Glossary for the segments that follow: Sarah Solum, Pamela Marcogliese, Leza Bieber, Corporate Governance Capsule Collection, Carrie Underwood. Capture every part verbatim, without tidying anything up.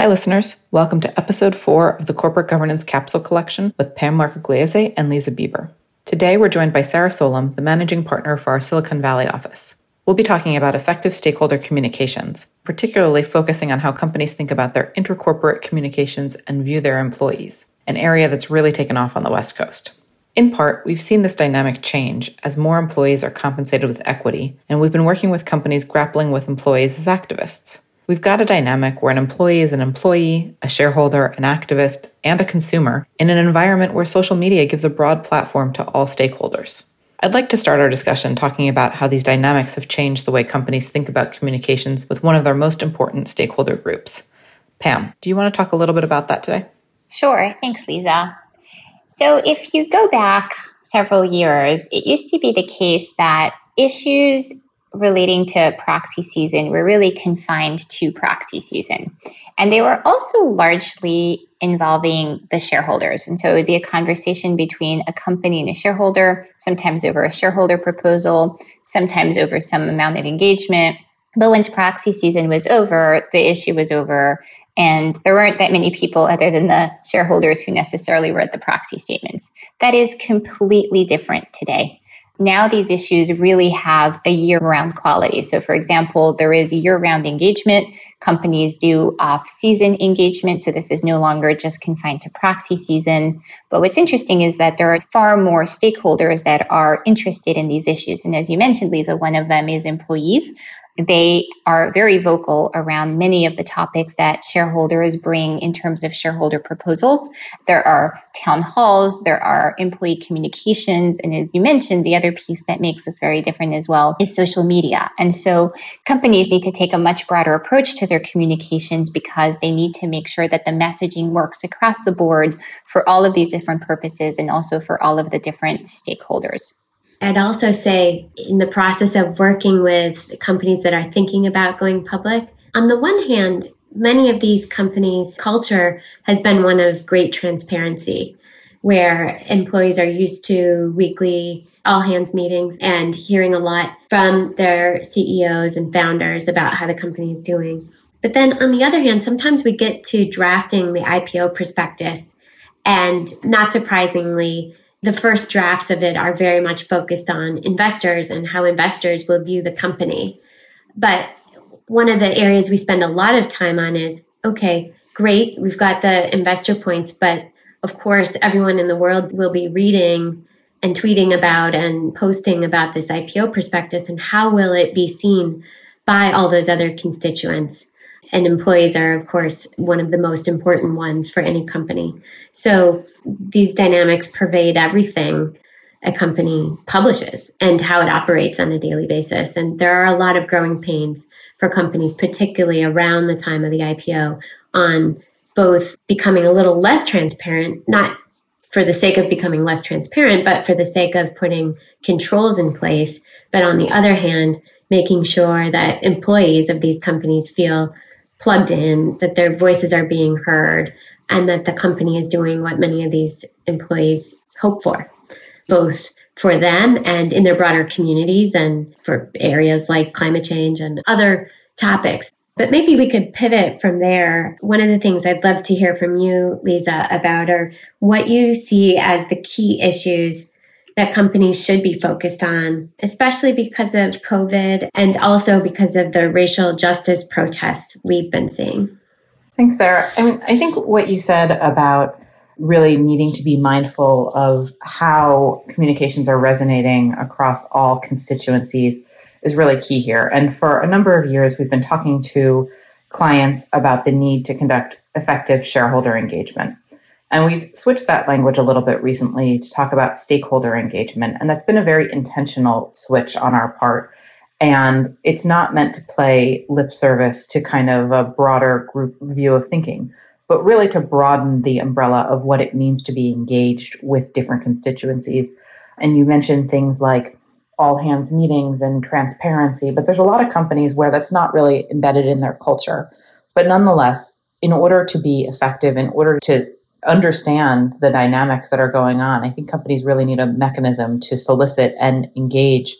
Hi, listeners. Welcome to episode four of the Corporate Governance Capsule Collection with Pamela Marcogliese and Leza Bieber. Today, we're joined by Sarah Solum, the managing partner for our Silicon Valley office. We'll be talking about effective stakeholder communications, particularly focusing on how companies think about their intercorporate communications and view their employees, an area that's really taken off on the West Coast. In part, we've seen this dynamic change as more employees are compensated with equity, and we've been working with companies grappling with employees as activists. We've got a dynamic where an employee is an employee, a shareholder, an activist, and a consumer in an environment where social media gives a broad platform to all stakeholders. I'd like to start our discussion talking about how these dynamics have changed the way companies think about communications with one of their most important stakeholder groups. Pam, do you want to talk a little bit about that today? Sure. Thanks, Leza. So if you go back several years, it used to be the case that issues relating to proxy season were really confined to proxy season. And they were also largely involving the shareholders. And so it would be a conversation between a company and a shareholder, sometimes over a shareholder proposal, sometimes over some amount of engagement. But once proxy season was over, the issue was over. And there weren't that many people other than the shareholders who necessarily read the proxy statements. That is completely different today. Now these issues really have a year-round quality. So for example, there is year-round engagement. Companies do off-season engagement. So this is no longer just confined to proxy season. But what's interesting is that there are far more stakeholders that are interested in these issues. And as you mentioned, Leza, one of them is employees. They are very vocal around many of the topics that shareholders bring in terms of shareholder proposals. There are town halls, there are employee communications, and as you mentioned, the other piece that makes us very different as well is social media. And so companies need to take a much broader approach to their communications because they need to make sure that the messaging works across the board for all of these different purposes and also for all of the different stakeholders. I'd also say in the process of working with companies that are thinking about going public, on the one hand, many of these companies' culture has been one of great transparency, where employees are used to weekly all-hands meetings and hearing a lot from their C E Os and founders about how the company is doing. But then on the other hand, sometimes we get to drafting the I P O prospectus, and not surprisingly, the first drafts of it are very much focused on investors and how investors will view the company. But one of the areas we spend a lot of time on is, okay, great, we've got the investor points, but of course, everyone in the world will be reading and tweeting about and posting about this I P O prospectus, and how will it be seen by all those other constituents? And employees are, of course, one of the most important ones for any company. So these dynamics pervade everything a company publishes and how it operates on a daily basis. And there are a lot of growing pains for companies, particularly around the time of the I P O, on both becoming a little less transparent, not for the sake of becoming less transparent, but for the sake of putting controls in place. But on the other hand, making sure that employees of these companies feel plugged in, that their voices are being heard, and that the company is doing what many of these employees hope for, both for them and in their broader communities and for areas like climate change and other topics. But maybe we could pivot from there. One of the things I'd love to hear from you, Leza, about are what you see as the key issues that companies should be focused on, especially because of COVID and also because of the racial justice protests we've been seeing. Thanks, Sarah. I mean, I think what you said about really needing to be mindful of how communications are resonating across all constituencies is really key here. And for a number of years, we've been talking to clients about the need to conduct effective shareholder engagement. And we've switched that language a little bit recently to talk about stakeholder engagement. And that's been a very intentional switch on our part. And it's not meant to play lip service to kind of a broader group view of thinking, but really to broaden the umbrella of what it means to be engaged with different constituencies. And you mentioned things like all hands meetings and transparency, but there's a lot of companies where that's not really embedded in their culture. But nonetheless, in order to be effective, in order to understand the dynamics that are going on, I think companies really need a mechanism to solicit and engage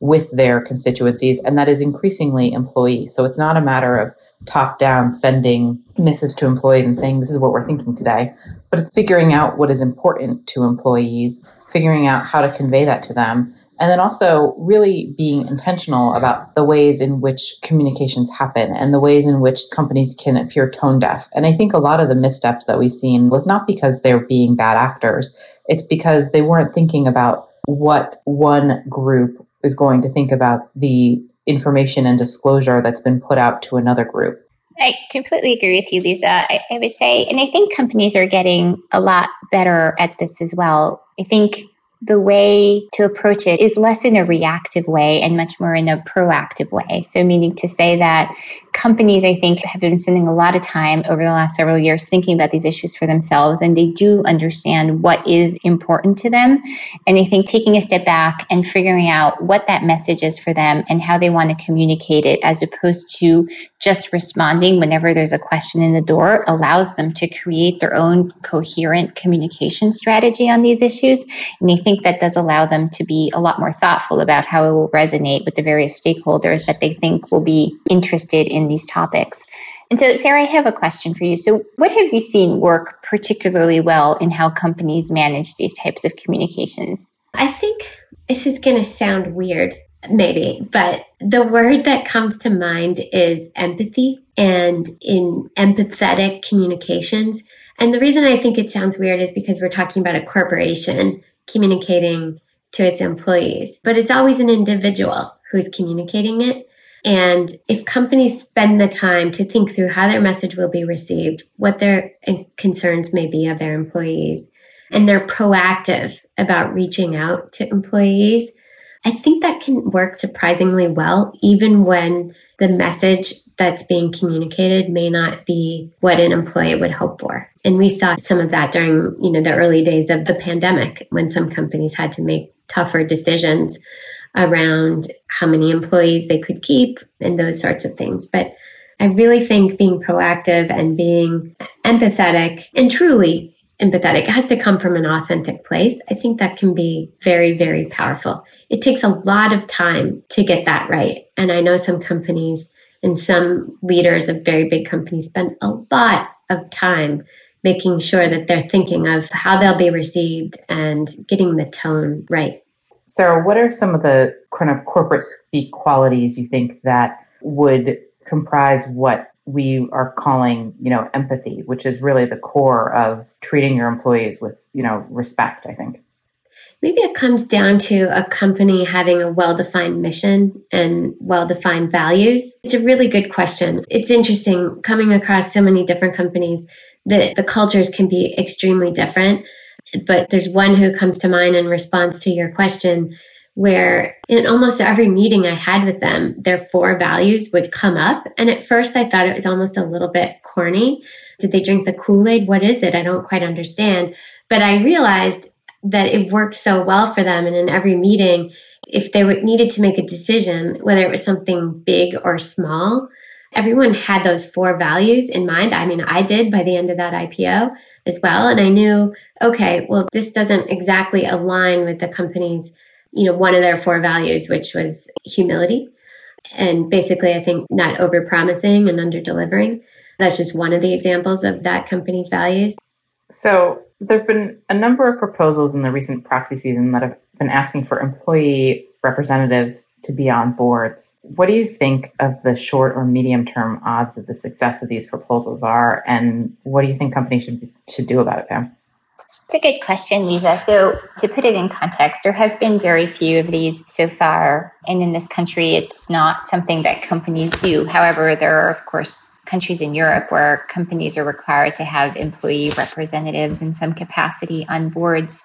with their constituencies, and that is increasingly employees. So it's not a matter of top down, sending missives to employees and saying, this is what we're thinking today. But it's figuring out what is important to employees, figuring out how to convey that to them. And then also really being intentional about the ways in which communications happen and the ways in which companies can appear tone deaf. And I think a lot of the missteps that we've seen was not because they're being bad actors. It's because they weren't thinking about what one group is going to think about the information and disclosure that's been put out to another group. I completely agree with you, Leza. I, I would say, and I think companies are getting a lot better at this as well. I think the way to approach it is less in a reactive way and much more in a proactive way. So meaning to say that companies, I think, have been spending a lot of time over the last several years thinking about these issues for themselves, and they do understand what is important to them. And I think taking a step back and figuring out what that message is for them and how they want to communicate it, as opposed to just responding whenever there's a question in the door, allows them to create their own coherent communication strategy on these issues. And I think that does allow them to be a lot more thoughtful about how it will resonate with the various stakeholders that they think will be interested in these topics. And so, Sarah, I have a question for you. So what have you seen work particularly well in how companies manage these types of communications? I think this is going to sound weird, maybe, but the word that comes to mind is empathy, and in empathetic communications. And the reason I think it sounds weird is because we're talking about a corporation communicating to its employees, but it's always an individual who's communicating it. And if companies spend the time to think through how their message will be received, what their concerns may be of their employees, and they're proactive about reaching out to employees, I think that can work surprisingly well, even when the message that's being communicated may not be what an employee would hope for. And we saw some of that during, you know, the early days of the pandemic, when some companies had to make tougher decisions around how many employees they could keep and those sorts of things. But I really think being proactive and being empathetic and truly empathetic has to come from an authentic place. I think that can be very, very powerful. It takes a lot of time to get that right. And I know some companies and some leaders of very big companies spend a lot of time making sure that they're thinking of how they'll be received and getting the tone right. Sarah, what are some of the kind of corporate speak qualities you think that would comprise what we are calling, you know, empathy, which is really the core of treating your employees with, you know, respect, I think? Maybe it comes down to a company having a well-defined mission and well-defined values. It's a really good question. It's interesting coming across so many different companies that the cultures can be extremely different. But there's one who comes to mind in response to your question, where in almost every meeting I had with them, their four values would come up. And at first I thought it was almost a little bit corny. Did they drink the Kool-Aid? What is it? I don't quite understand. But I realized that it worked so well for them. And in every meeting, if they needed to make a decision, whether it was something big or small, everyone had those four values in mind. I mean, I did by the end of that I P O as well. And I knew, okay, well, this doesn't exactly align with the company's, you know, one of their four values, which was humility. And basically, I think not overpromising and under-delivering. That's just one of the examples of that company's values. So there have been a number of proposals in the recent proxy season that have been asking for employee representatives to be on boards. What do you think of the short or medium-term odds of the success of these proposals are? And what do you think companies should should do about it, Pam? It's a good question, Leza. So to put it in context, there have been very few of these so far. And in this country, it's not something that companies do. However, there are, of course, countries in Europe where companies are required to have employee representatives in some capacity on boards.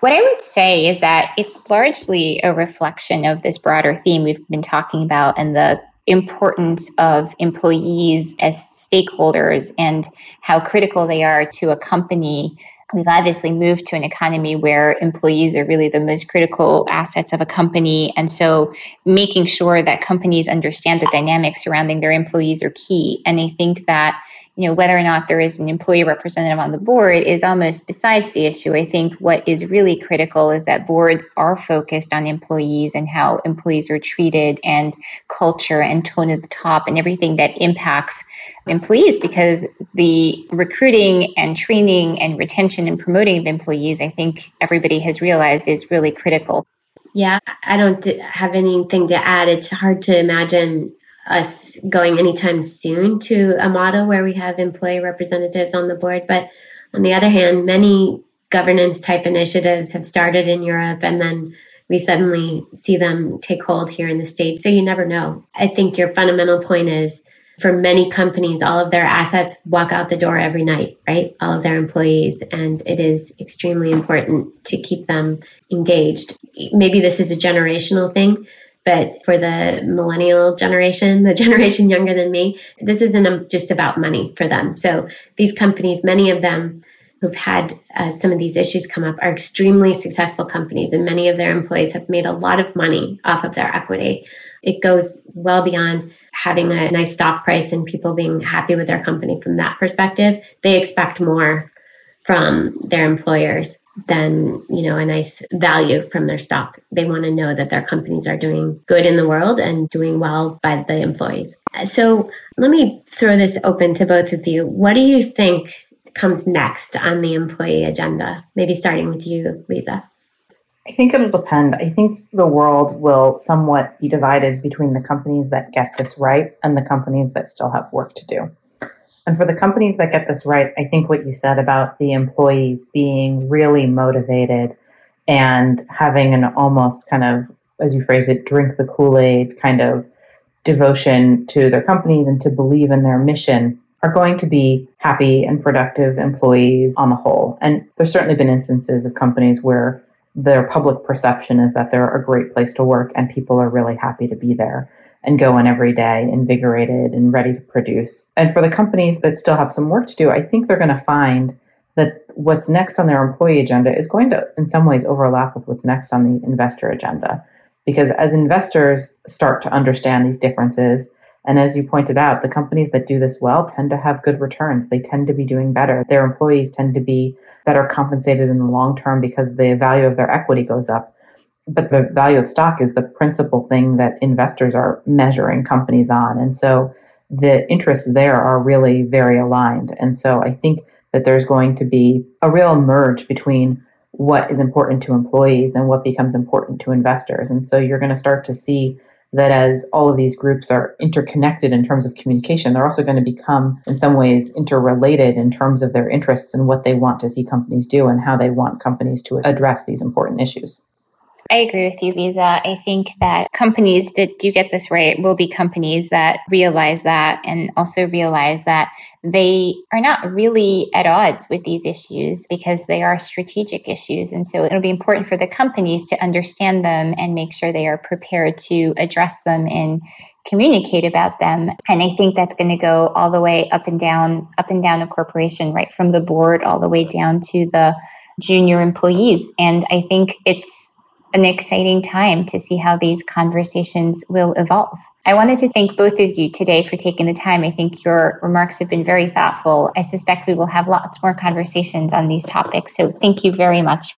What I would say is that it's largely a reflection of this broader theme we've been talking about and the importance of employees as stakeholders and how critical they are to a company. We've obviously moved to an economy where employees are really the most critical assets of a company. And so making sure that companies understand the dynamics surrounding their employees are key. And I think that you know, whether or not there is an employee representative on the board is almost besides the issue. I think what is really critical is that boards are focused on employees and how employees are treated and culture and tone at the top and everything that impacts employees, because the recruiting and training and retention and promoting of employees, I think everybody has realized, is really critical. Yeah, I don't have anything to add. It's hard to imagine us going anytime soon to a model where we have employee representatives on the board. But on the other hand, many governance type initiatives have started in Europe, and then we suddenly see them take hold here in the States. So you never know. I think your fundamental point is, for many companies, all of their assets walk out the door every night, right? All of their employees. And it is extremely important to keep them engaged. Maybe this is a generational thing, but for the millennial generation, the generation younger than me, this isn't just about money for them. So these companies, many of them who've had uh, some of these issues come up, are extremely successful companies. And many of their employees have made a lot of money off of their equity. It goes well beyond having a nice stock price and people being happy with their company from that perspective. They expect more from their employers than, you know, a nice value from their stock. They want to know that their companies are doing good in the world and doing well by the employees. So let me throw this open to both of you. What do you think comes next on the employee agenda? Maybe starting with you, Leza. I think it'll depend. I think the world will somewhat be divided between the companies that get this right and the companies that still have work to do. And for the companies that get this right, I think what you said about the employees being really motivated and having an almost kind of, as you phrased it, drink the Kool-Aid kind of devotion to their companies and to believe in their mission, are going to be happy and productive employees on the whole. And there's certainly been instances of companies where their public perception is that they're a great place to work and people are really happy to be there and go in every day invigorated and ready to produce. And for the companies that still have some work to do, I think they're going to find that what's next on their employee agenda is going to, in some ways, overlap with what's next on the investor agenda. Because as investors start to understand these differences, and as you pointed out, the companies that do this well tend to have good returns. They tend to be doing better. Their employees tend to be better compensated in the long term because the value of their equity goes up. But the value of stock is the principal thing that investors are measuring companies on. And so the interests there are really very aligned. And so I think that there's going to be a real merge between what is important to employees and what becomes important to investors. And so you're going to start to see that as all of these groups are interconnected in terms of communication, they're also going to become, in some ways, interrelated in terms of their interests and what they want to see companies do and how they want companies to address these important issues. I agree with you, Leza. I think that companies that do get this right will be companies that realize that, and also realize that they are not really at odds with these issues because they are strategic issues. And so it'll be important for the companies to understand them and make sure they are prepared to address them and communicate about them. And I think that's going to go all the way up and down, up and down a corporation, right from the board all the way down to the junior employees. And I think it's an exciting time to see how these conversations will evolve. I wanted to thank both of you today for taking the time. I think your remarks have been very thoughtful. I suspect we will have lots more conversations on these topics. So thank you very much.